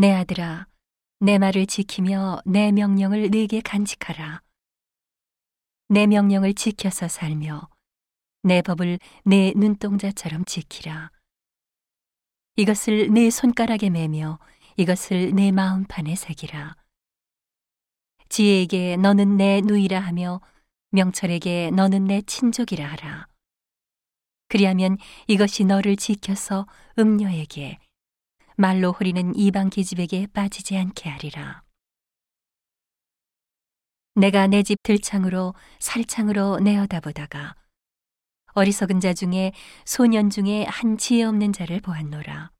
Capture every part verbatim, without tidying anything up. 내 아들아, 내 말을 지키며 내 명령을 네게 간직하라. 내 명령을 지켜서 살며 내 법을 내 눈동자처럼 지키라. 이것을 내 손가락에 매며 이것을 내 마음판에 새기라. 지혜에게 너는 내 누이라 하며 명철에게 너는 내 친족이라 하라. 그리하면 이것이 너를 지켜서 음녀에게, 말로 호리는 이방 계집에게 빠지지 않게 하리라. 내가 내 집 들창으로 살창으로 내어다보다가 어리석은 자 중에 소년 중에 한 지혜 없는 자를 보았노라.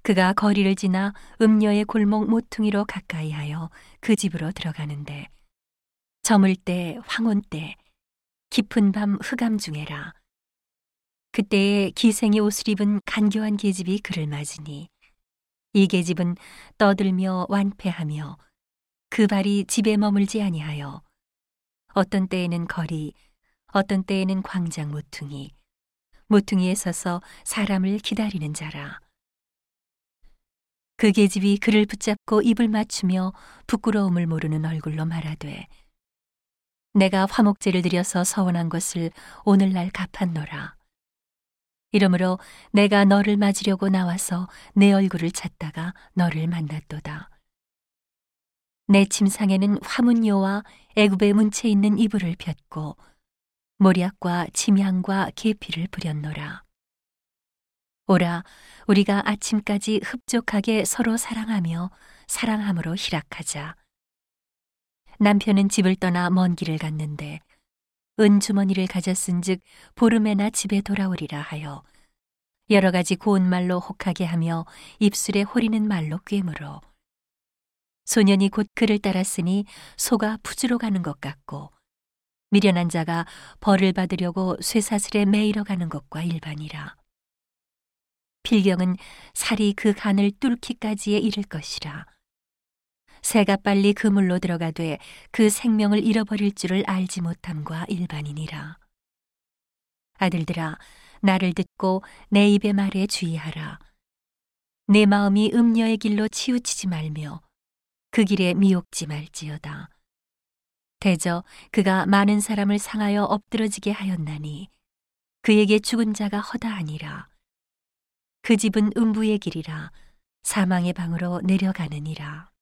그가 거리를 지나 음녀의 골목 모퉁이로 가까이 하여 그 집으로 들어가는데 저물 때 황혼 때 깊은 밤 흑암 중에라. 그때에 기생의 옷을 입은 간교한 계집이 그를 맞으니 이 계집은 떠들며 완패하며 그 발이 집에 머물지 아니하여 어떤 때에는 거리 어떤 때에는 광장 모퉁이 모퉁이에 서서 사람을 기다리는 자라. 그 계집이 그를 붙잡고 입을 맞추며 부끄러움을 모르는 얼굴로 말하되, 내가 화목제를 드려서 서원한 것을 오늘날 갚았노라. 이러므로 내가 너를 맞으려고 나와서 내 얼굴을 찾다가 너를 만났도다. 내 침상에는 화문요와 애굽의 문체 있는 이불을 폈고 모략과 침향과 계피를 부렸노라. 오라, 우리가 아침까지 흡족하게 서로 사랑하며 사랑함으로 희락하자. 남편은 집을 떠나 먼 길을 갔는데 은주머니를 가졌은즉 보름에나 집에 돌아오리라 하여 여러 가지 고운 말로 혹하게 하며 입술에 호리는 말로 꿰물어. 소년이 곧 그를 따랐으니 소가 푸주로 가는 것 같고 미련한 자가 벌을 받으려고 쇠사슬에 매이러 가는 것과 일반이라. 필경은 살이 그 간을 뚫기까지에 이를 것이라. 새가 빨리 그물로 들어가되 그 생명을 잃어버릴 줄을 알지 못함과 일반이니라. 아들들아, 나를 듣고 내 입의 말에 주의하라. 내 마음이 음녀의 길로 치우치지 말며 그 길에 미혹지 말지어다. 대저 그가 많은 사람을 상하여 엎드러지게 하였나니 그에게 죽은 자가 허다하니라. 그 집은 음부의 길이라 사망의 방으로 내려가느니라.